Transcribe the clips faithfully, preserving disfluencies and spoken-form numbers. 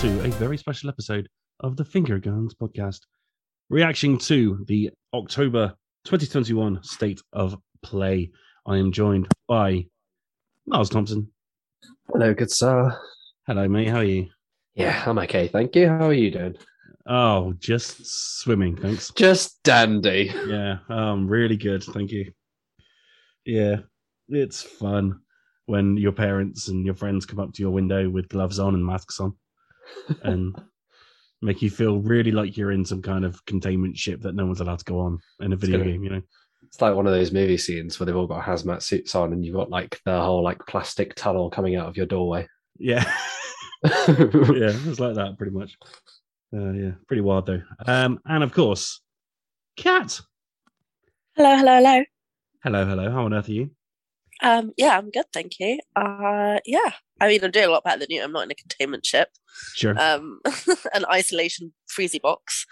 to a very special episode of the Finger Guns podcast, reaction to the October twenty twenty-one State of Play. I am joined by Miles Thompson. Hello, good sir. Hello, mate. How are you? Yeah, I'm okay, thank you. How are you doing? Oh, just swimming, thanks. Just dandy. Yeah, um, really good, thank you. Yeah, it's fun when your parents and your friends come up to your window with gloves on and masks on and make you feel really like you're in some kind of containment ship that no one's allowed to go on in a video gonna, game, you know? It's like one of those movie scenes where they've all got hazmat suits on and you've got like the whole like plastic tunnel coming out of your doorway. Yeah. Yeah, it was like that pretty much. Uh, yeah, pretty wild though. Um, and of course, Kat. Hello, hello, hello. Hello, hello. How on earth are you? Um, yeah, I'm good, thank you. Uh, yeah, I mean, I'm doing a lot better than you. I'm not in a containment ship. Sure. Um, an isolation freezy box.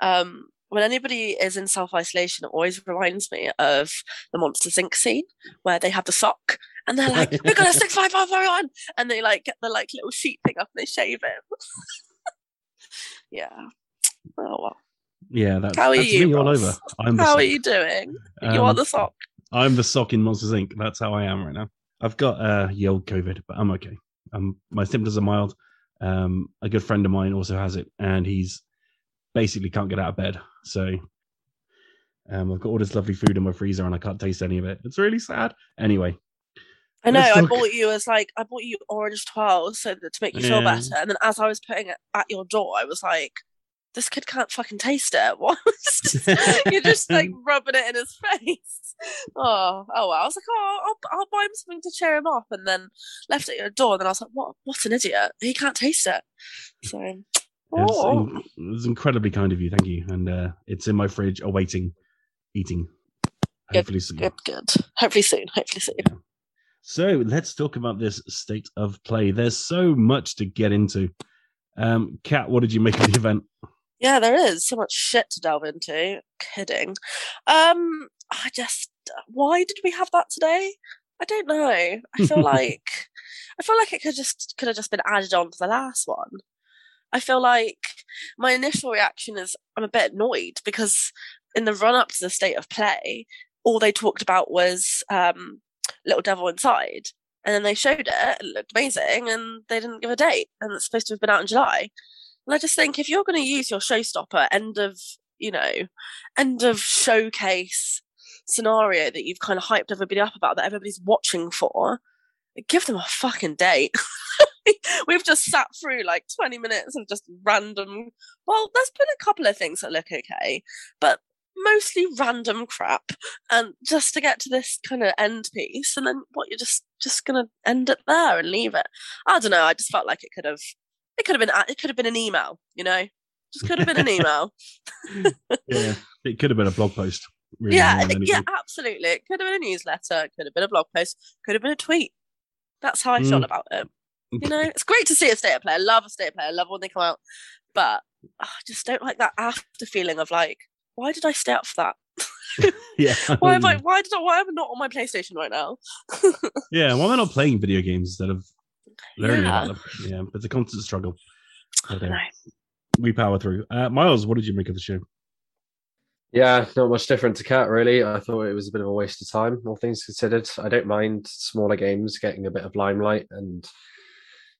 Um, when anybody is in self-isolation, it always reminds me of the Monsters, Incorporated scene where they have the sock. And they're like, we've got a six five five five one, and they like get the like little sheet thing up and they shave it. Yeah. Oh well. Yeah. That's, How are that's you? Me all over. I'm the how sock. Are you doing? Um, you are the sock. I'm the sock in Monsters, Incorporated. That's how I am right now. I've got uh, the old COVID, but I'm okay. Um, my symptoms are mild. Um, a good friend of mine also has it, and he's basically can't get out of bed. So um, I've got all this lovely food in my freezer, and I can't taste any of it. It's really sad. Anyway. I know, I bought you as like, I bought you Orange twelve so that, to make you yeah. feel better. And then as I was putting it at your door, I was like, this kid can't fucking taste it. What? You're just like rubbing it in his face. Oh, oh well. I was like, oh, I'll, I'll buy him something to cheer him up. And then left it at your door. And then I was like, what? What an idiot. He can't taste it. So, oh. It's, it was incredibly kind of you. Thank you. And uh, it's in my fridge awaiting eating. Hopefully good, soon. Good, good. Hopefully soon. Hopefully soon. Yeah. So let's talk about this State of Play. There's so much to get into. Um, Kat, what did you make of the event? Yeah, there is so much shit to delve into. Kidding. Um, I just, why did we have that today? I don't know. I feel like, I feel like it could just could have just been added on to the last one. I feel like my initial reaction is I'm a bit annoyed because in the run up to the State of Play, all they talked about was. Um, Little Devil Inside, and then they showed it, it looked amazing, and they didn't give a date, and it's supposed to have been out in July. And I just think if you're going to use your showstopper end of, you know, end of showcase scenario that you've kind of hyped everybody up about, that everybody's watching for, give them a fucking date. We've just sat through like twenty minutes of just random, well, there's been a couple of things that look okay, but mostly random crap, and just to get to this kind of end piece, and then what, you're just just gonna end it there and leave it. I don't know. I just felt like it could have, it could have been, it could have been an email, you know, just could have been an email. Yeah, it could have been a blog post. Really, yeah, it, yeah, absolutely. It could have been a newsletter. It could have been a blog post. Could have been a tweet. That's how I mm. felt about it. You know, it's great to see a State of Play. I love a State of Play. I love when they come out, but oh, I just don't like that after feeling of like. Why did I stay up for that? Yeah. Why am I? Why did I? Why am I not on my PlayStation right now? Yeah. Why am I not playing video games instead of learning yeah. about them? Yeah. But it's a constant struggle. Okay. Right. We power through. Uh, Miles, what did you make of the show? Yeah, not much different to Kat, really. I thought it was a bit of a waste of time, all things considered. I don't mind smaller games getting a bit of limelight, and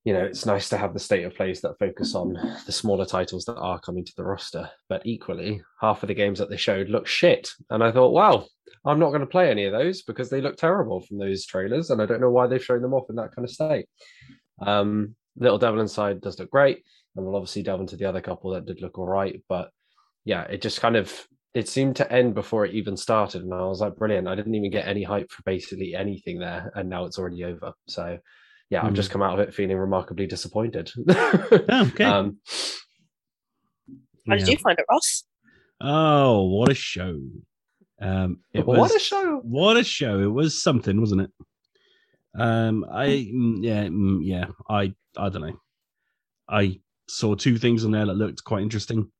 you know, it's nice to have the State of Plays that focus on the smaller titles that are coming to the roster. But equally, half of the games that they showed look shit. And I thought, wow, I'm not going to play any of those because they look terrible from those trailers. And I don't know why they've shown them off in that kind of state. Um, Little Devil Inside does look great. And we'll obviously delve into the other couple that did look all right. But yeah, it just kind of, it seemed to end before it even started. And I was like, brilliant. I didn't even get any hype for basically anything there. And now it's already over. So yeah, I've mm. just come out of it feeling remarkably disappointed. Oh, okay. Um, How did yeah. you find it, Ross? Oh, what a show. Um, it what was, a show. What a show. It was something, wasn't it? Um, I yeah, yeah. I, I don't know. I saw two things on there that looked quite interesting,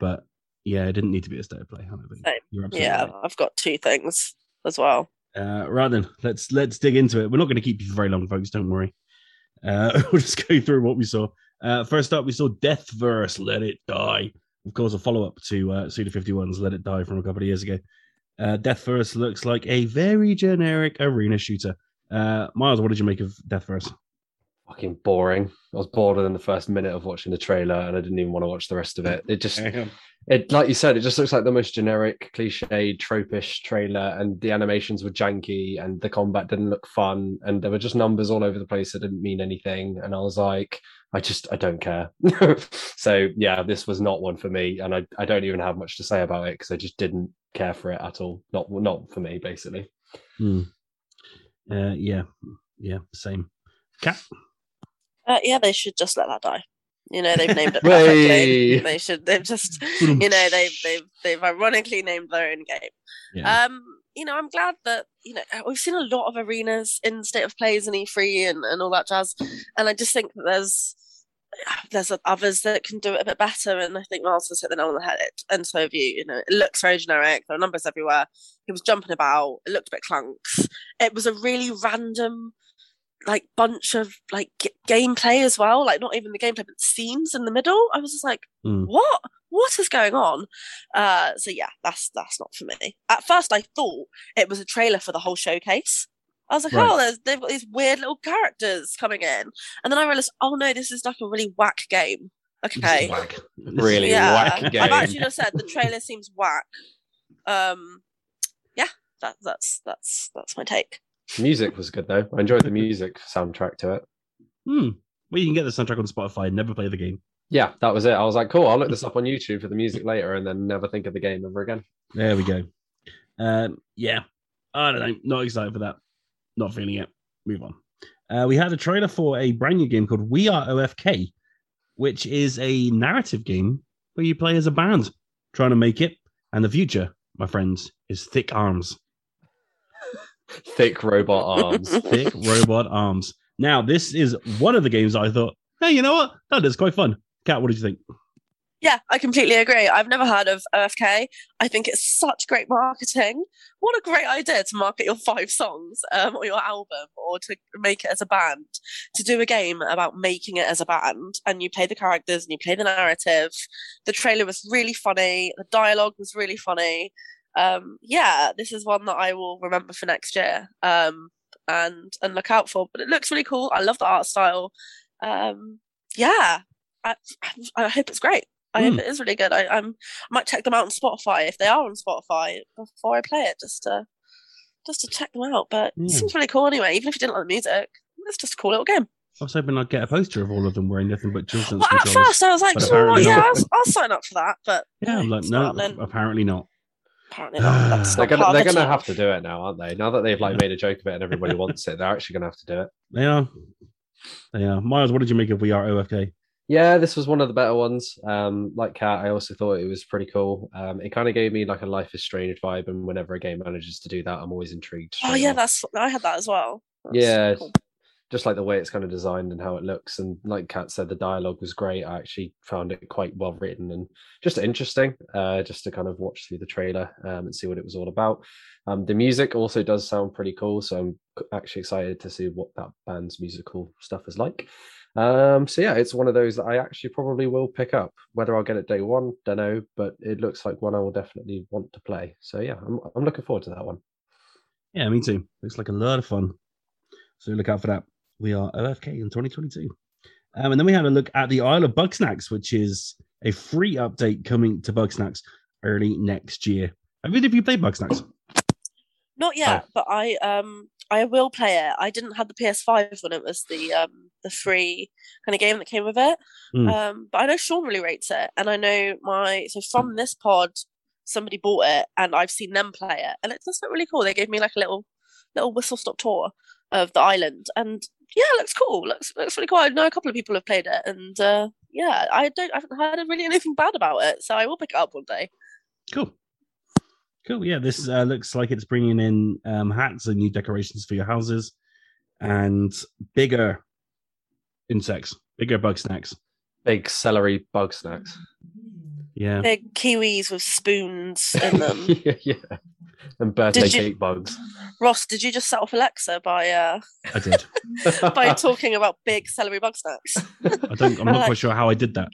but yeah, it didn't need to be a State of Play. I don't think. You're yeah, right. I've got two things as well. Uh, right then, let's let's dig into it. We're not going to keep you for very long, folks. Don't worry. Uh, we'll just go through what we saw. Uh, first up, we saw Deathverse Let It Die. Of course, a follow-up to uh, Suda fifty-one's Let It Die from a couple of years ago. Uh, Deathverse looks like a very generic arena shooter. Uh, Miles, what did you make of Deathverse? Fucking boring. I was bored within the first minute of watching the trailer, and I didn't even want to watch the rest of it. It just, it like you said, it just looks like the most generic, cliched, tropish trailer, and the animations were janky, and the combat didn't look fun, and there were just numbers all over the place that didn't mean anything, and I was like, I just, I don't care. So, yeah, this was not one for me, and I, I don't even have much to say about it, because I just didn't care for it at all. Not, not for me, basically. Hmm. Uh, yeah, yeah, same. Cat? Uh, yeah, they should just let that die. You know, they've named it perfectly. Hey. They should. They've just, you know, they've they've they've ironically named their own game. Yeah. Um, you know, I'm glad that you know we've seen a lot of arenas in State of Plays and E three and, and all that jazz, and I just think that there's there's others that can do it a bit better. And I think Miles has hit the nail on the head. And so have you. You know, it looks very generic. There are numbers everywhere. He was jumping about. It looked a bit clunks. It was a really random, like, bunch of like g- gameplay as well, like not even the gameplay, but scenes in the middle. I was just like, mm. what? What is going on? Uh, so yeah, that's that's not for me. At first, I thought it was a trailer for the whole showcase. I was like, right. oh, there's, they've got these weird little characters coming in, and then I realised, oh no, this is like a really whack game. Okay, whack. really yeah. whack game. I've actually just said the trailer seems whack. Um, yeah, that, that's that's that's my take. Music was good though. I enjoyed the music soundtrack to it. Hmm. Well, you can get the soundtrack on Spotify and never play the game. Yeah, that was it. I was like, cool, I'll look this up on YouTube for the music later and then never think of the game ever again. There we go. Um, yeah. I don't know. Not excited for that. Not feeling it. Move on. Uh, we had a trailer for a brand new game called We Are O F K, which is a narrative game where you play as a band trying to make it. And the future, my friends, is thick arms. Thick robot arms. Thick robot arms. Now, this is one of the games I thought, hey, you know what? That is quite fun. Kat, what did you think? Yeah, I completely agree. I've never heard of O F K. I think it's such great marketing. What a great idea to market your five songs um, or your album or to make it as a band, to do a game about making it as a band. And you play the characters and you play the narrative. The trailer was really funny. The dialogue was really funny. Um, yeah, this is one that I will remember for next year um, and and look out for. But it looks really cool. I love the art style. Um, yeah, I, I hope it's great. I mm. hope it is really good. I, I'm, I might check them out on Spotify if they are on Spotify before I play it, just to just to check them out. But yeah. It seems really cool anyway. Even if you didn't like the music, it's just a cool little game. I was hoping I'd get a poster of all of them wearing nothing but children's well, controllers. At first, I was like, oh, yeah, I'll, I'll sign up for that. But yeah, I'm like, no, then. apparently not. Apparently not. That's they're not gonna, they're gonna have to do it now, aren't they? Now that they've like yeah. made a joke of it and everybody wants it, they're actually gonna have to do it. They are. They are. Miles, what did you make of We Are O F K? Yeah, this was one of the better ones. Um, like Kat, I also thought it was pretty cool. Um, it kind of gave me like a Life is Strange vibe, and whenever a game manages to do that, I'm always intrigued. Oh yeah, off. that's I had that as well. That's yeah. Cool. Just like the way it's kind of designed and how it looks. And like Kat said, the dialogue was great. I actually found it quite well written and just interesting, uh, just to kind of watch through the trailer um, and see what it was all about. Um, the music also does sound pretty cool. So I'm actually excited to see what that band's musical stuff is like. Um, so yeah, it's one of those that I actually probably will pick up. Whether I'll get it day one, don't know, but it looks like one I will definitely want to play. So yeah, I'm, I'm looking forward to that one. Yeah, me too. Looks like a lot of fun. So look out for that. We Are O F K in twenty twenty-two. Um, and then we had a look at the Isle of Bugsnax, which is a free update coming to Bugsnax early next year. Have either of you played Bugsnax? Not yet, oh. but I um I will play it. I didn't have the P S five when it was the um the free kind of game that came with it. Mm. Um, but I know Sean really rates it, and I know my so from this pod somebody bought it, and I've seen them play it, and it does look really cool. They gave me like a little little whistle stop tour of the island, and yeah, it looks cool. It looks looks really cool. I know a couple of people have played it, and uh, yeah, I don't, I haven't heard really anything bad about it, so I will pick it up one day. Cool, cool. Yeah, this uh, looks like it's bringing in um, hats and new decorations for your houses, and bigger insects, bigger bug snacks, big celery bug snacks. Yeah, big kiwis with spoons in them. yeah, yeah. And birthday you, cake bugs. Ross, did you just set off Alexa by uh I did. by talking about big celery bug snacks? I don't I'm not like, quite sure how I did that.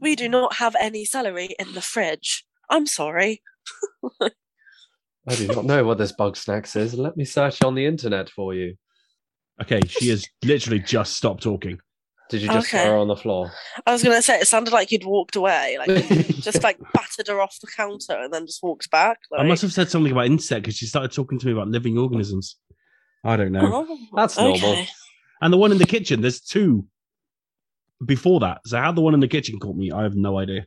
We do not have any celery in the fridge. I'm sorry. I do not know what this bug snacks is. Let me search on the internet for you. Okay, she has literally just stopped talking. Did you just okay. throw her on the floor? I was going to say, it sounded like you'd walked away, like just like battered her off the counter and then just walked back. Like... I must have said something about insect because she started talking to me about living organisms. I don't know. Oh, that's normal. Okay. And the one in the kitchen, there's two before that. So how the one in the kitchen caught me, I have no idea.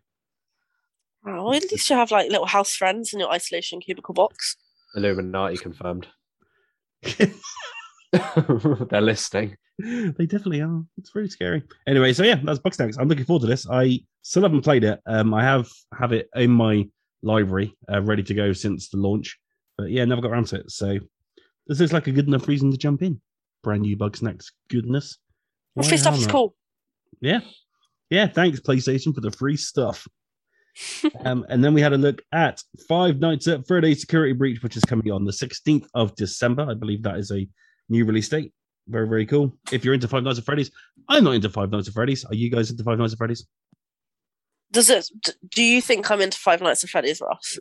Oh, well, at least you have like little house friends in your isolation cubicle box. Illuminati confirmed. They're listening. They definitely are. It's really scary. Anyway, so yeah, that's Bugsnax. I'm looking forward to this. I still haven't played it. Um, I have have it in my library, uh, ready to go since the launch. But yeah, never got around to it. So this looks like a good enough reason to jump in. Brand new Bugsnax goodness. Well, free stuff is cool. Yeah, yeah. Thanks PlayStation for the free stuff. um, and then we had a look at Five Nights at Freddy's Security Breach, which is coming on the sixteenth of December. I believe that is a new release date. Very, very cool. If you're into Five Nights at Freddy's, I'm not into Five Nights at Freddy's. Are you guys into Five Nights at Freddy's? Does it? Do you think I'm into Five Nights at Freddy's, Ross?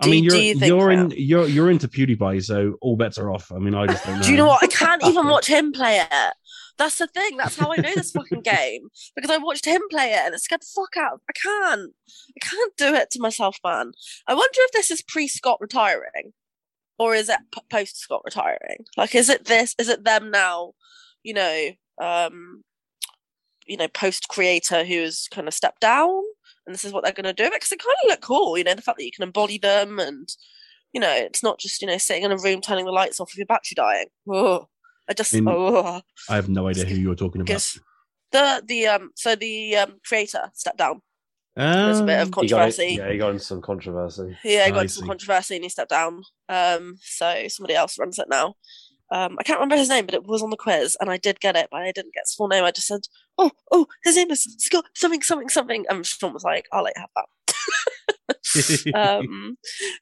I mean, you're you you're in you're you're into PewDiePie, so all bets are off. I mean, I just don't know. Do you know what? I can't even watch him play it. That's the thing. That's how I know this fucking game, because I watched him play it and it scared the fuck out of me. I can't. I can't do it to myself, man. I wonder if this is pre-Scott retiring. Or is it post Scott retiring? Like, is it this? Is it them now? You know, um, you know, post creator who's kind of stepped down, and this is what they're going to do. Because they kind of look cool, you know, the fact that you can embody them, and you know, it's not just you know sitting in a room turning the lights off with your battery dying. Oh, I just, I, mean, oh. I have no idea who you're talking about. The the um, so the um, creator stepped down. Um, There's a bit of controversy. He got, yeah, he got into some controversy. Yeah, he got into some controversy and he stepped down. Um, so somebody else runs it now. Um, I can't remember his name, but it was on the quiz and I did get it, but I didn't get his full name. I just said, oh, oh, his name is Scott something, something, something. And Sean was like, I'll let you have that. um,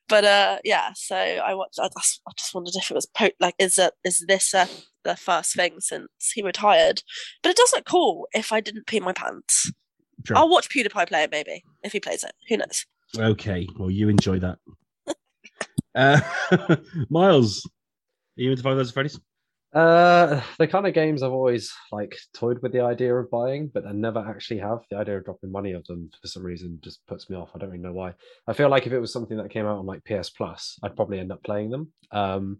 but uh, yeah, so I watched. I just, I just wondered if it was, po- like, is, it, is this uh, the first thing since he retired? But it does look cool if I didn't pee my pants. Sure. I'll watch PewDiePie play it, maybe, if he plays it. Who knows? Okay, well, you enjoy that. uh, Miles, are you into Five Nights at Freddy's? Uh, the kind of games I've always like toyed with the idea of buying, but I never actually have. The idea of dropping money of them for some reason just puts me off. I don't really know why. I feel like if it was something that came out on like P S Plus, I'd probably end up playing them. Um,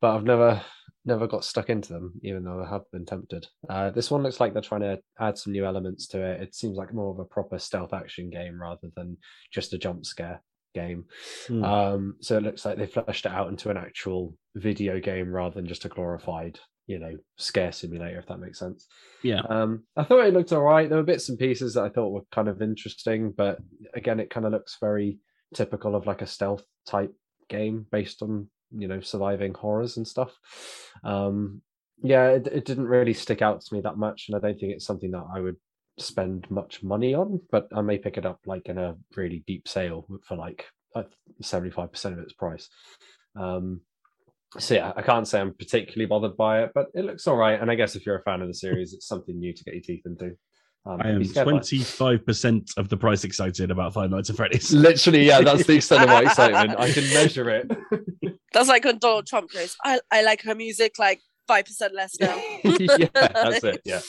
but I've never... never got stuck into them, even though I have been tempted. Uh, this one looks like they're trying to add some new elements to it. It seems like more of a proper stealth action game rather than just a jump scare game. Mm. Um, so it looks like they fleshed it out into an actual video game rather than just a glorified, you know, scare simulator, if that makes sense. Yeah. Um, I thought it looked all right. There were bits and pieces that I thought were kind of interesting, but again, it kind of looks very typical of like a stealth type game based on you know, surviving horrors and stuff. Um, yeah, it, it didn't really stick out to me that much, and I don't think it's something that I would spend much money on, but I may pick it up like in a really deep sale for like seventy-five percent of its price. Um, so yeah, I can't say I'm particularly bothered by it, but it looks all right, and I guess if you're a fan of the series, it's something new to get your teeth into. Um, I am twenty-five percent of the price excited about Five Nights at Freddy's. Literally, yeah, that's the extent of my excitement. I can measure it. That's like when Donald Trump goes, I, I like her music like five percent less now. Yeah, that's it, yeah.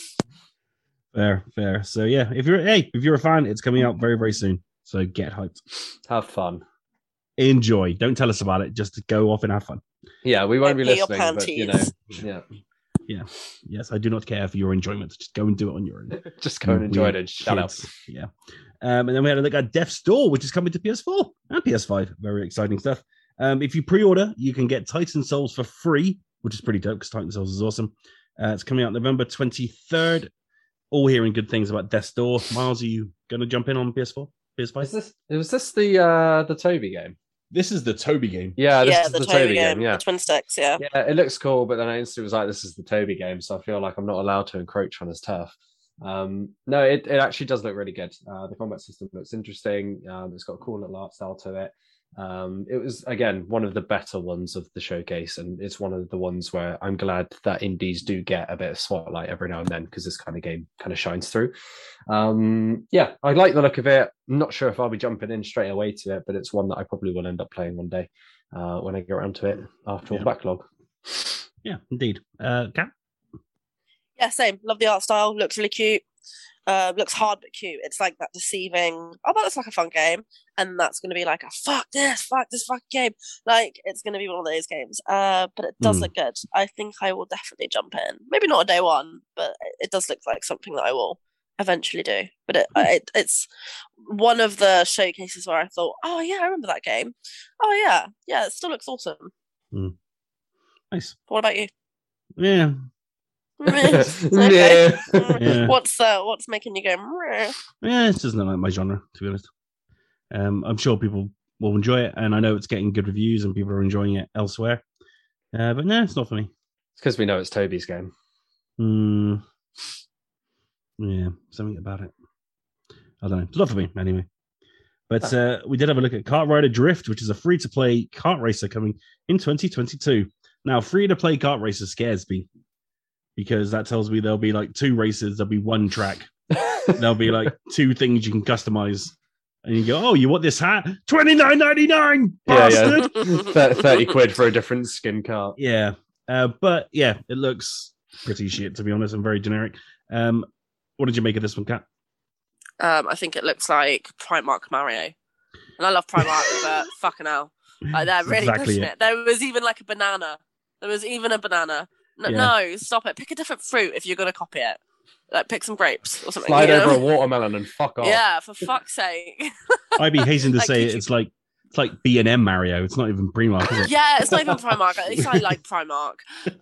Fair, fair. So yeah, if you're hey, if you're a fan, it's coming out very, very soon. So get hyped. Have fun. Enjoy. Don't tell us about it. Just go off and have fun. Yeah, we won't and be listening, but you know, yeah. Yeah. Yes, I do not care for your enjoyment. Just go and do it on your own. Just go and enjoy it and shut up. Yeah. Um, and then we had a look at Death's Door, which is coming to P S four and P S five. Very exciting stuff. Um, if you pre-order, you can get Titan Souls for free, which is pretty dope because Titan Souls is awesome. Uh, it's coming out November twenty-third. All hearing good things about Death's Door. Miles, are you going to jump in on P S four? P S five? Is this, was this the uh, the Toby game? This is the Toby game. Yeah, this yeah, is the, the Toby, Toby game. game yeah. The Twin Sticks, yeah. Yeah, it looks cool, but then I instantly was like, this is the Toby game, so I feel like I'm not allowed to encroach on his turf. Um, no, it, it actually does look really good. Uh, the combat system looks interesting. Um, it's got a cool little art style to it. Um, it was, again, one of the better ones of the showcase, and it's one of the ones where I'm glad that indies do get a bit of spotlight every now and then, because this kind of game kind of shines through. Um, yeah, I like the look of it. I'm not sure if I'll be jumping in straight away to it, but it's one that I probably will end up playing one day uh, when I get around to it after all the backlog. Yeah, indeed. Uh, Kat? Yeah, same. Love the art style. Looks really cute. Uh, looks hard but cute. It's like that deceiving, oh, that looks like a fun game, and that's going to be like a fuck this, fuck this fucking game. Like, it's going to be one of those games. Uh, but it does mm. look good. I think I will definitely jump in. Maybe not a day one, but it does look like something that I will eventually do. But it, mm. it it's one of the showcases where I thought, oh yeah, I remember that game. Oh yeah, yeah, it still looks awesome. Mm. Nice. What about you? Yeah. Okay. Yeah. Yeah. What's uh, what's making you go? Meh? Yeah, it's just not like my genre, to be honest. Um, I'm sure people will enjoy it, and I know it's getting good reviews, and people are enjoying it elsewhere. Uh, but no, it's not for me. It's because we know it's Toby's game. Mm. Yeah, something about it. I don't know. It's not for me anyway. But uh, we did have a look at Kart Rider Drift, which is a free-to-play kart racer coming in twenty twenty-two. Now, free-to-play kart racer scares me, because that tells me there'll be like two races, there'll be one track, there'll be like two things you can customize, and you go, oh, you want this hat? twenty-nine ninety-nine, bastard! Yeah, yeah. thirty quid for a different skin cart. Yeah, uh, but yeah, it looks pretty shit, to be honest, and very generic. Um, what did you make of this one, Kat? Um, I think it looks like Primark Mario, and I love Primark, but fucking hell, like, they're really exactly pushing it. it. There was even like a banana. There was even a banana. No, yeah. no, stop it. Pick a different fruit if you're going to copy it. Like, pick some grapes or something. Slide you know? over a watermelon and fuck off. Yeah, for fuck's sake. I'd be hastening to like, say it's you... like it's like B and M Mario. It's not even Primark, is it? Yeah, it's not even Primark. At least I like Primark.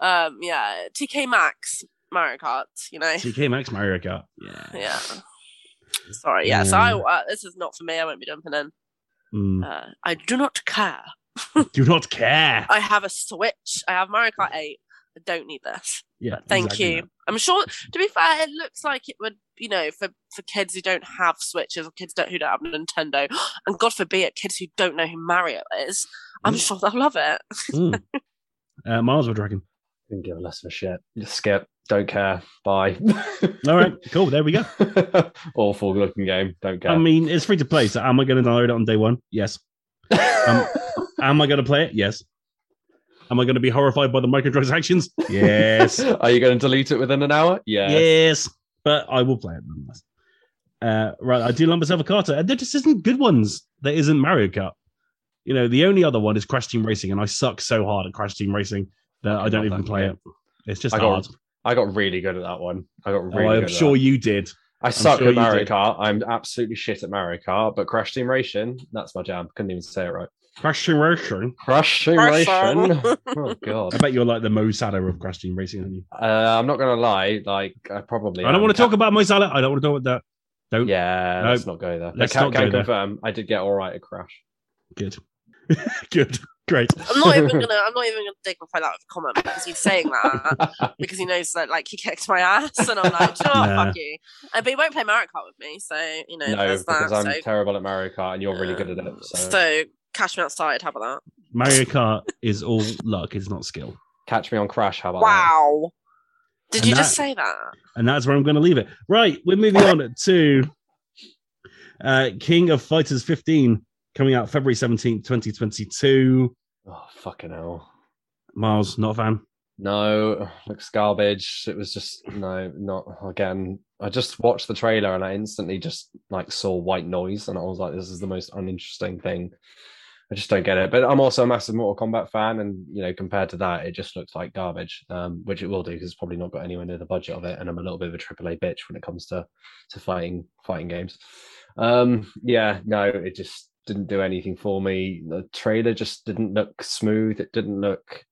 Um, yeah, T K Maxx Mario Kart, you know. T K Maxx Mario Kart. Yeah. Yeah. Sorry, yeah. Um... So I, uh, this is not for me. I won't be jumping in. Mm. Uh, I do not care. Do not care. I have a Switch. I have Mario Kart eight. I don't need this. Yeah, thank exactly you. That. I'm sure, to be fair, it looks like it would, you know, for, for kids who don't have Switches or kids don't, who don't have Nintendo, and God forbid, kids who don't know who Mario is, I'm mm. sure they'll love it. mm. uh, Miles, what do you reckon? Couldn't give a less of a shit. Just skip. Don't care. Bye. All right, cool. There we go. Awful looking game. Don't care. I mean, it's free to play, so am I going to download it on day one? Yes. um, am I going to play it? Yes. Am I going to be horrified by the microtransactions? Yes. Are you going to delete it within an hour? Yes. Yes. But I will play it nonetheless. Uh, right, I do love myself a Carter. And there just isn't good ones. There isn't Mario Kart. You know, the only other one is Crash Team Racing, and I suck so hard at Crash Team Racing that I, I don't even play game. it. It's just I got, hard. I got really good at that one. I got really oh, I'm good sure at that. you did. I I'm suck sure at Mario Kart. I'm absolutely shit at Mario Kart, but Crash Team Racing, that's my jam. Couldn't even say it right. Crash Team Racing. Crash Team Racing. Oh, God. I bet you're like the Mo Salah of Crash Team Racing, aren't you? Uh, I'm not going to lie. Like, I probably... I don't want to talk about Mo Salah. I don't want to talk about that. Don't. Yeah, no. Let's not go there. Let's I can, not go can there. confirm I did get all right at Crash. Good. Good. Great. I'm not even gonna. I'm not even gonna dignify that with a comment because he's saying that because he knows that like he kicked my ass and I'm like, do you know what, nah. fuck you. Uh, but he won't play Mario Kart with me, so you know. No, there's because that, I'm so... terrible at Mario Kart and you're really good at it. So, so catch me outside. How about that? Mario Kart is all luck. It's not skill. Catch me on Crash. How about wow. that? Wow. Did and you that, just say that? And that's where I'm going to leave it. Right, we're moving on to uh, King of Fighters fifteen. Coming out February seventeenth, twenty twenty-two. Oh, fucking hell. Miles, not a fan? No, looks garbage. It was just, no, not again. I just watched the trailer and I instantly just like saw white noise and I was like, this is the most uninteresting thing. I just don't get it. But I'm also a massive Mortal Kombat fan and, you know, compared to that, it just looks like garbage, um, which it will do because it's probably not got anywhere near the budget of it and I'm a little bit of a triple A bitch when it comes to, to fighting, fighting games. Um, yeah, no, it just... didn't do anything for me. The trailer just didn't look smooth. It didn't look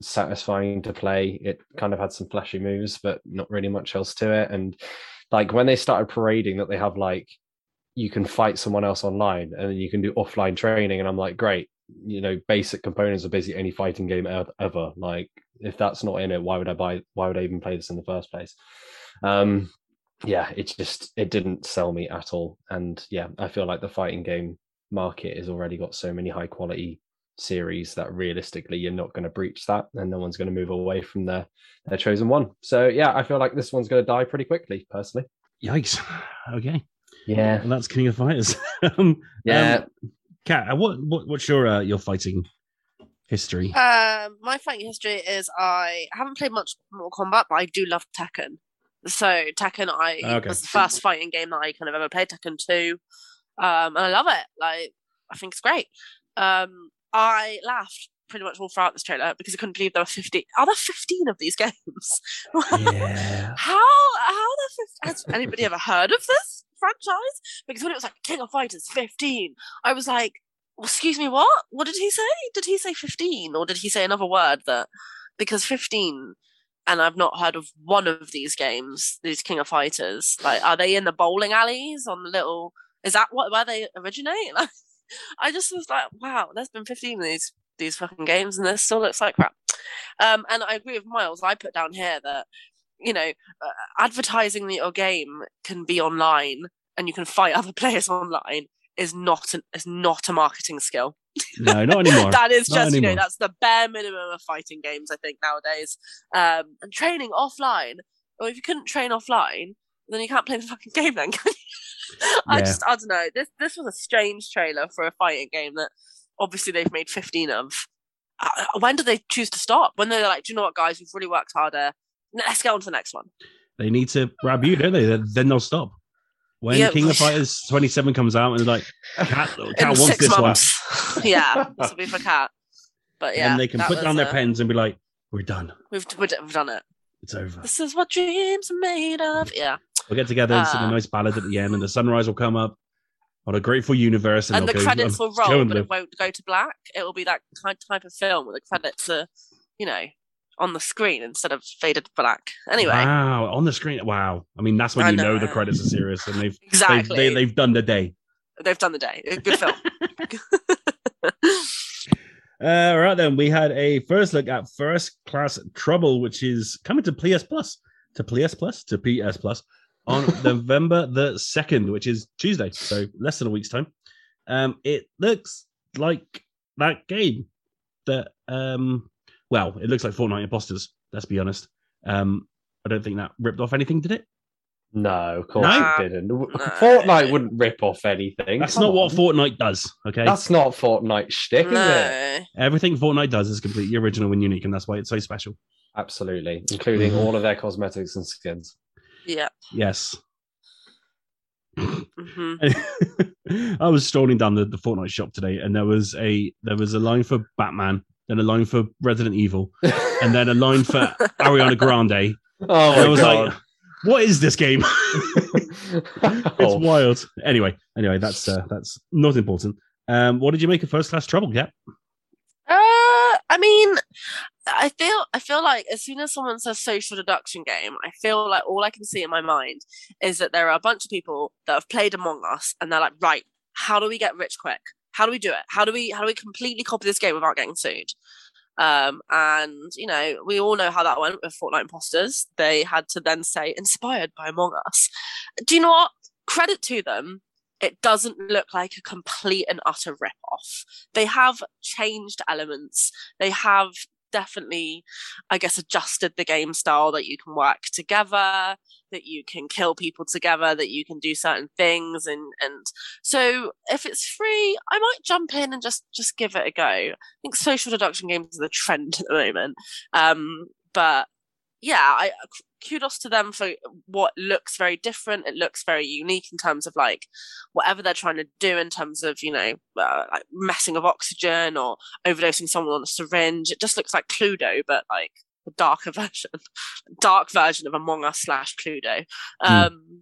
satisfying to play. It kind of had some flashy moves, but not really much else to it. And like when they started parading that they have like, you can fight someone else online and then you can do offline training. And I'm like, great, you know, basic components of basically any fighting game ever. Like if that's not in it, why would I buy, why would I even play this in the first place? Um, yeah, it just, it didn't sell me at all. And yeah, I feel like the fighting game market has already got so many high quality series that realistically you're not going to breach that, and no one's going to move away from their their chosen one. So yeah, I feel like this one's going to die pretty quickly, personally. Yikes. Okay. Yeah. Well, that's King of Fighters. um, yeah. Um, Kat, what, what what's your uh, your fighting history? Uh, my fighting history is I haven't played much Mortal Kombat, but I do love Tekken. So Tekken, I okay. was the first fighting game that I kind of ever played. Tekken two, um, and I love it. Like, I think it's great. Um, I laughed pretty much all throughout this trailer because I couldn't believe there were fifty. Are there fifteen of these games? Yeah. How how the fifteen? Has anybody ever heard of this franchise? Because when it was like King of Fighters fifteen, I was like, well, excuse me, what? What did he say? Did he say fifteen, or did he say another word? That because fifteen, and I've not heard of one of these games. These King of Fighters, like, are they in the bowling alleys on the little? Is that what where they originate? Like, I just was like, wow, there's been fifteen of these these fucking games, and this still looks like crap. Um, and I agree with Miles. I put down here that, you know, uh, advertising that your game can be online and you can fight other players online is not an, is not a marketing skill. No, not anymore. That is not just anymore. You know, that's the bare minimum of fighting games, I think, nowadays. Um, and training offline. Well, if you couldn't train offline, then you can't play the fucking game then, can you? I yeah. just I don't know. This this was a strange trailer for a fighting game that obviously they've made fifteen of. Uh, when do they choose to stop? When they're like, do you know what, guys, we've really worked harder. Let's get on to the next one. They need to grab you, don't they? Then they'll stop. When yeah. King of Fighters twenty-seven comes out and like, Kat, Kat wants this months. one. Yeah, this will be for Kat. But yeah. And they can put down their a... pens and be like, we're done. We've, we've done it. It's over. This is what dreams are made of. Yeah. We'll get together and uh, sing a nice ballad at the end, and the sunrise will come up on a grateful universe. And, and the go, credits will roll, but live. It won't go to black. It will be that type of film where the credits are, you know, on the screen instead of faded black. Anyway. Wow, on the screen. Wow. I mean, that's when I you know, know the credits are serious and they've exactly. they've, they, they've done the day. They've done the day. Good film. uh, all right, then. We had a first look at First Class Trouble, which is coming to P S Plus. To P S Plus? To P S Plus. On November the second, which is Tuesday. So less than a week's time. Um, it looks like that game that... um. Well, it looks like Fortnite Impostors, let's be honest. Um, I don't think that ripped off anything, did it? No, of course no? it didn't. No. Fortnite wouldn't rip off anything. That's Come not on. what Fortnite does, okay? That's not Fortnite shtick, no. is it? Everything Fortnite does is completely original and unique, and that's why it's so special. Absolutely, including all of their cosmetics and skins. Yeah. Yes. Mm-hmm. I was strolling down the, the Fortnite shop today, and there was a there was a line for Batman, then a line for Resident Evil, and then a line for Ariana Grande. Oh, and I was God. like, what is this game? It's oh. wild. Anyway, anyway, that's uh, that's not important. Um, what did you make of First Class Trouble, Kat? Uh, I mean, I feel I feel like as soon as someone says social deduction game, I feel like all I can see in my mind is that there are a bunch of people that have played Among Us, and they're like, right, how do we get rich quick? How do we do it? How do we how do we completely copy this game without getting sued? Um, and, you know, we all know how that went with Fortnite Impostors. They had to then say, inspired by Among Us. Do you know what? Credit to them. It doesn't look like a complete and utter rip-off. They have changed elements. They have definitely, I guess, adjusted the game style that you can work together, that you can kill people together, that you can do certain things, and and so if it's free, I might jump in and just just give it a go. I think social deduction games are the trend at the moment, um, but yeah, I kudos to them for what looks very different. It looks very unique in terms of like whatever they're trying to do in terms of, you know, uh, like messing of oxygen or overdosing someone on a syringe. It just looks like Cluedo, but like a darker version, dark version of Among Us slash Cluedo. Um, mm.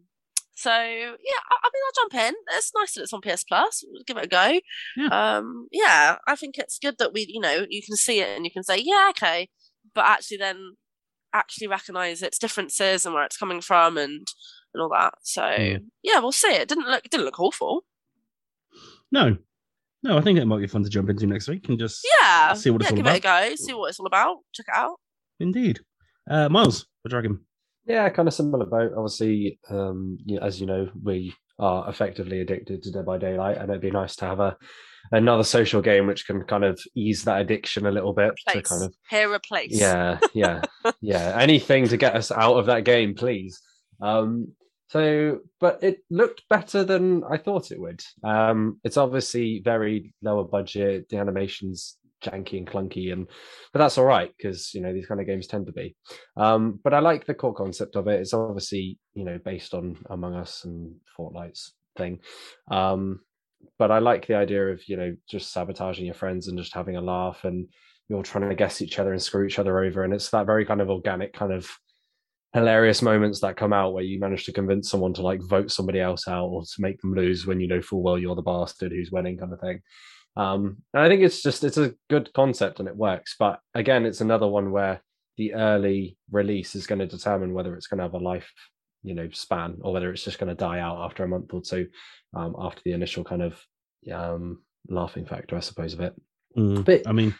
So yeah, I, I mean, I'll jump in. It's nice that it's on P S Plus. We'll give it a go. Yeah. Um, yeah, I think it's good that we, you know, you can see it and you can say, yeah, okay, but actually then actually recognise its differences and where it's coming from and and all that. So yeah, yeah we'll see. It didn't look it didn't look awful. No. No, I think it might be fun to jump into next week and just yeah, see what yeah, it's all give about. Give it a go, see what it's all about. Check it out. Indeed. Uh, Miles, the Dragon. Yeah, kind of similar boat. Obviously, um, you know, as you know, we are effectively addicted to Dead by Daylight, and it'd be nice to have a another social game which can kind of ease that addiction a little bit. Replace. To kind of here replace. Yeah, yeah, yeah. Anything to get us out of that game, please. Um, so, but it looked better than I thought it would. Um, it's obviously very lower budget. The animation's janky and clunky, and but that's all right because you know these kind of games tend to be. Um, but I like the core concept of it. It's obviously you know based on Among Us and Fortnite's thing. Um, but I like the idea of you know just sabotaging your friends and just having a laugh, and you're trying to guess each other and screw each other over, and it's that very kind of organic kind of hilarious moments that come out where you manage to convince someone to like vote somebody else out or to make them lose when you know full well you're the bastard who's winning kind of thing. Um, and I think it's just, it's a good concept and it works. But again, it's another one where the early release is going to determine whether it's going to have a life, you know, span or whether it's just going to die out after a month or two, um, after the initial kind of um, laughing factor, I suppose, of it. Mm, but I mean,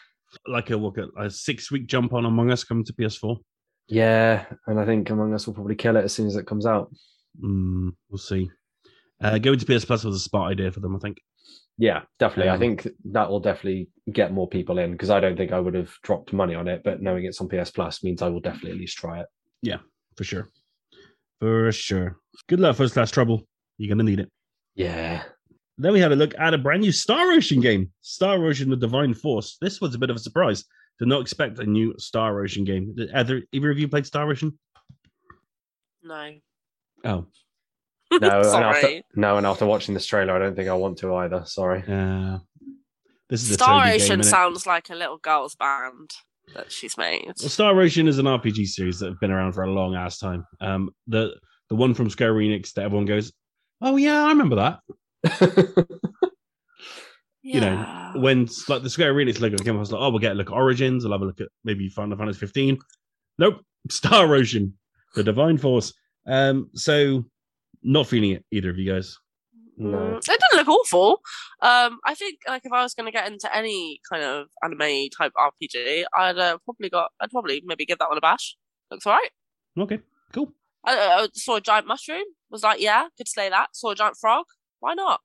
like a, what, a six week jump on Among Us coming to P S four. Yeah. And I think Among Us will probably kill it as soon as it comes out. Mm, we'll see. Uh, going to P S Plus was a smart idea for them, I think. Yeah, definitely. Um, I think that will definitely get more people in because I don't think I would have dropped money on it, but knowing it's on P S Plus means I will definitely at least try it. Yeah, for sure. For sure. Good luck, First Class Trouble. You're going to need it. Yeah. Then we have a look at a brand new Star Ocean game, Star Ocean The Divine Force. This was a bit of a surprise. Did not expect a new Star Ocean game. Did either, either of you played Star Ocean? No. Oh. No, Sorry. And after, no, and after watching this trailer, I don't think I want to either. Sorry. Uh, this is Star Ocean game, sounds like a little girl's band that she's made. Well, Star Ocean is an R P G series that have been around for a long ass time. Um, the the one from Square Enix that everyone goes, oh yeah, I remember that. You yeah. know, when like the Square Enix logo came, I was like, oh, we'll get a look at Origins. I'll have a look at maybe Final Fantasy fifteen. Nope, Star Ocean, The Divine Force. Um, so. Not feeling it, either of you guys. No. It doesn't look awful. Um, I think, like, if I was going to get into any kind of anime type R P G, I'd uh, probably got, I'd probably maybe give that one a bash. Looks all right. Okay, cool. I, I saw a giant mushroom. Was like, yeah, could slay that. Saw a giant frog. Why not?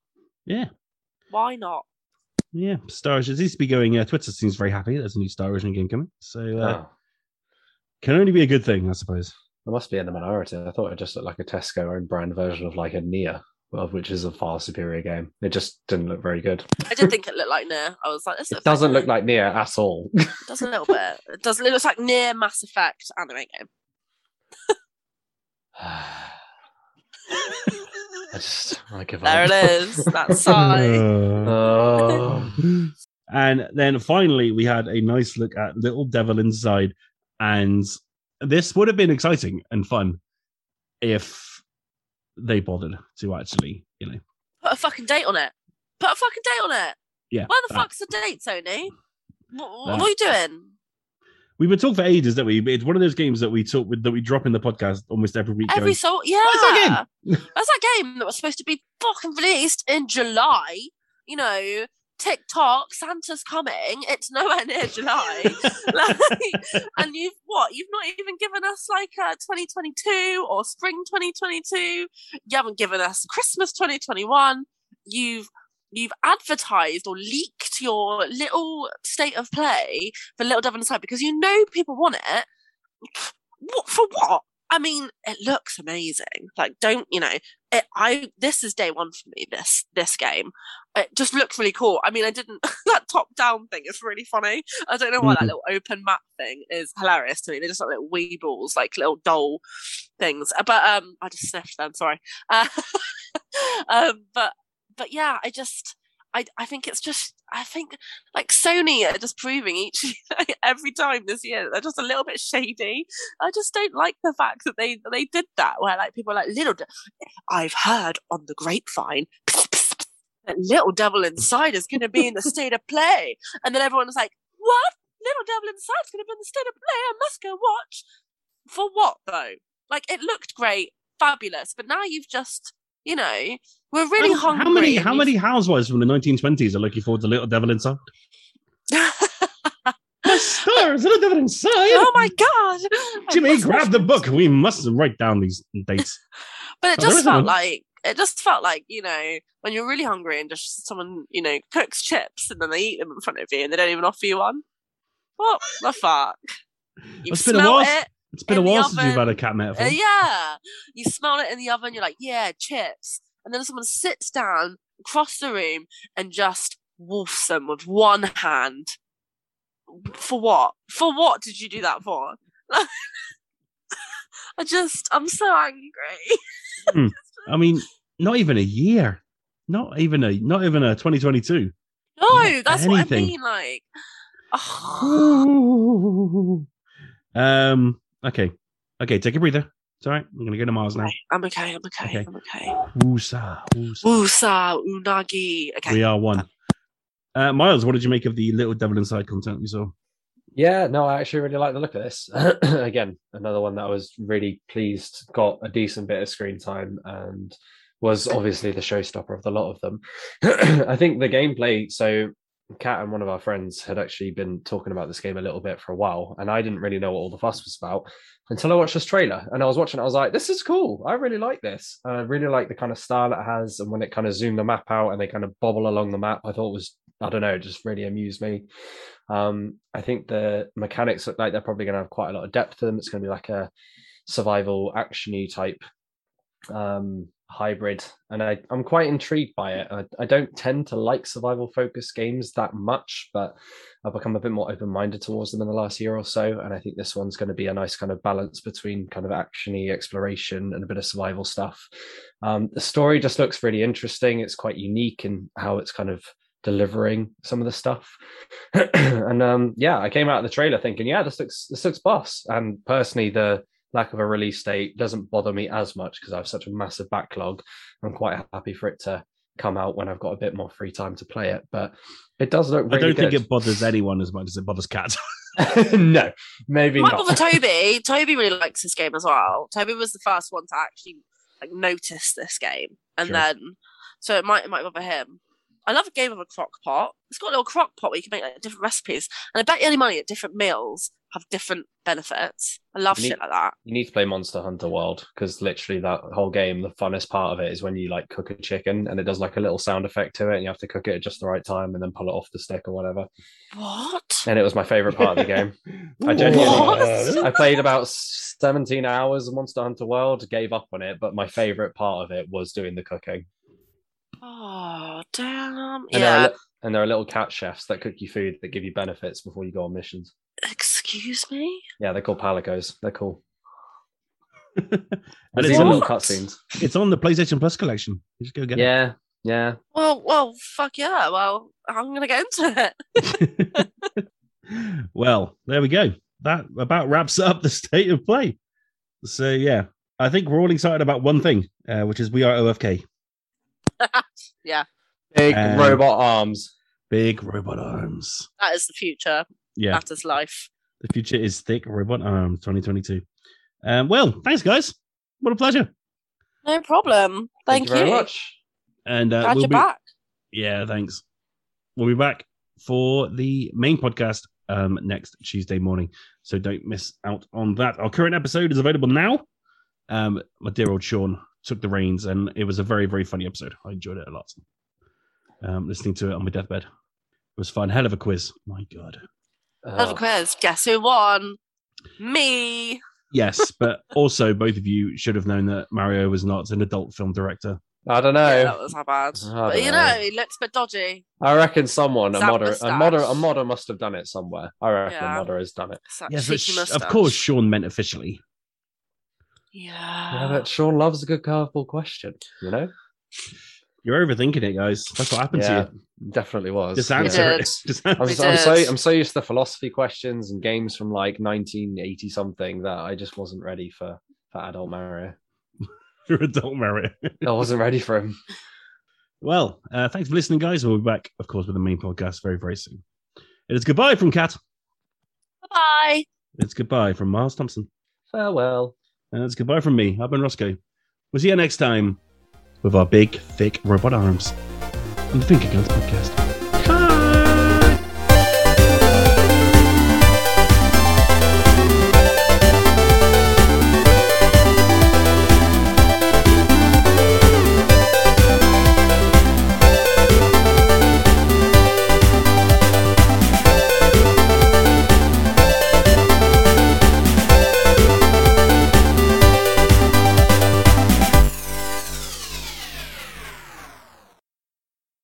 Yeah. Why not? Yeah. Star Ocean seems to be going. Uh, Twitter seems very happy. There's a new Star Ocean game coming. So uh, oh. Can only be a good thing, I suppose. I must be in the minority. I thought it just looked like a Tesco own brand version of like a Nier, which is a far superior game. It just didn't look very good. I did think it looked like Nier. I was like, this it doesn't look like Nier at all. It does a little bit. It does. It looks like Nier Mass Effect anime game. I just I give there up. There it is. That's sigh. Oh. And then finally, we had a nice look at Little Devil Inside, and. This would have been exciting and fun if they bothered to actually, you know. Put a fucking date on it. Put a fucking date on it. Yeah. Where the that. fuck's the date, Sony? What, what are you doing? We've been talking for ages, don't we? It's one of those games that we talk with, that we drop in the podcast almost every week. Every so, yeah. What's that game? That's that game that was supposed to be fucking released in July. You know. TikTok, Santa's coming. It's nowhere near July, like, and you've what? You've not even given us like uh, twenty twenty-two or spring twenty twenty-two. You haven't given us Christmas twenty twenty-one. You've you've advertised or leaked your little state of play for Little Devil Inside because you know people want it. What for? What? I mean, it looks amazing. Like, don't you know? It, I this is day one for me. This this game, it just looks really cool. I mean, I didn't that top down thing is really funny. I don't know why mm-hmm. that little open map thing is hilarious to me. They're just like little weebles, like little doll things. But um, I just sniffed them. Sorry. Uh, um, but but yeah, I just I I think it's just. I think like Sony are just proving each like, every time this year they're just a little bit shady. I just don't like the fact that they they did that where like people are like little. De- I've heard on the grapevine that Little Devil Inside is going to be in the state of play, and then everyone was like, "What? Little Devil Inside's going to be in the state of play? I must go watch." For what though? Like it looked great, fabulous, but now you've just you know. We're really how, hungry. How many how many housewives from the nineteen twenties are looking forward to Little Devil Inside? My stars, Little Devil Inside. Oh my God. Jimmy, grab the book. We must write down these dates. But it oh, just felt one. like it just felt like, you know, when you're really hungry and just someone, you know, cooks chips and then they eat them in front of you and they don't even offer you one. What the fuck? You smell it. It's been a while since you've had a cat metaphor. Uh, yeah. You smell it in the oven, you're like, yeah, chips. And then someone sits down across the room and just wolfs them with one hand. For what? For what did you do that for? I just, I'm so angry. hmm. I mean, not even a year. Not even a, not even a twenty twenty-two. No, not that's anything. What I mean, like. Oh. Um. Okay. Okay. Take a breather. It's all right. I'm gonna go to Mars now. I'm okay. I'm okay. okay. I'm okay. Woosa. Woosa. Unagi. Okay. We are one. Uh, Miles, what did you make of the Little Devil Inside content we saw? Yeah. No, I actually really like the look of this. Again, another one that I was really pleased got a decent bit of screen time and was obviously the showstopper of the lot of them. I think the gameplay. So. Kat and one of our friends had actually been talking about this game a little bit for a while, and I didn't really know what all the fuss was about until I watched this trailer. And I was watching, I was like, this is cool. I really like this. And I really like the kind of style it has. And when it kind of zoomed the map out and they kind of bobble along the map, I thought it was, I don't know, it just really amused me. Um, I think the mechanics look like they're probably going to have quite a lot of depth to them. It's going to be like a survival action-y type um hybrid, and I, I'm quite intrigued by it. I, I don't tend to like survival focused games that much, but I've become a bit more open-minded towards them in the last year or so, and I think this one's going to be a nice kind of balance between kind of action-y exploration and a bit of survival stuff. Um, the story just looks really interesting. It's quite unique in how it's kind of delivering some of the stuff. And um yeah, I came out of the trailer thinking, yeah, this looks this looks boss. And personally, the lack of a release date doesn't bother me as much because I have such a massive backlog. I'm quite happy for it to come out when I've got a bit more free time to play it. But it does look really good. I don't good. think it bothers anyone as much as it bothers Kat. No, maybe it might not. Might bother Toby. Toby really likes this game as well. Toby was the first one to actually like notice this game, and sure. then so it might it might bother him. I love a game of a crock pot. It's got a little crock pot where you can make like, different recipes, and I bet you any money at different meals have different benefits. I love need, shit like that. You need to play Monster Hunter World, because literally that whole game, the funnest part of it is when you like cook a chicken and it does like a little sound effect to it and you have to cook it at just the right time and then pull it off the stick or whatever. What? And it was my favourite part of the game. I genuinely, I played about seventeen hours of Monster Hunter World, gave up on it, but my favourite part of it was doing the cooking. Oh, damn. And yeah. There are, and there are little cat chefs that cook you food that give you benefits before you go on missions. Excuse me? Yeah, they're called Palicos. They're cool. And it's in little cutscenes. It's on the PlayStation Plus collection. You just go get yeah, it. Yeah, yeah. Well, well, fuck yeah. Well, I'm going to get into it. Well, there we go. That about wraps up the State of Play. So, yeah, I think we're all excited about one thing, uh, which is We Are O F K. Yeah. Big um, robot arms. Big robot arms. That is the future. Yeah. That is life. The future is thick robot arms twenty twenty-two. Um, well, thanks, guys. What a pleasure. No problem. Thank, Thank you, you very much. And uh, glad we'll you're be... back. Yeah, thanks. We'll be back for the main podcast um, next Tuesday morning. So don't miss out on that. Our current episode is available now. Um, my dear old Sean took the reins, and it was a very, very funny episode. I enjoyed it a lot. Um, listening to it on my deathbed. It was fun. Hell of a quiz. My God. Hell of a quiz. Guess who won? Me. Yes, but also both of you should have known that Mario was not an adult film director. I don't know. Yeah, that was how bad. But you know, know, he looks a bit dodgy. I reckon someone, Zap a modder, a modder, a modder must have done it somewhere. I reckon yeah. a modder has done it. Yes, sh- of course Sean meant officially. Yeah. Yeah, but Sean loves a good curveball question, you know? You're overthinking it, guys. That's what happened yeah, to you. Definitely was. Just answer yeah. it. Just answer. I'm, I'm so I'm so used to philosophy questions and games from like nineteen eighty something that I just wasn't ready for for adult Mario. Your adult Mario. I wasn't ready for him. Well, uh, thanks for listening, guys. We'll be back, of course, with the main podcast very, very soon. It is goodbye from Kat. Bye. It's goodbye from Miles Thompson. Farewell. And it's goodbye from me. I've been Roscoe. We'll see you next time. With our big, thick robot arms. On the Think Against podcast.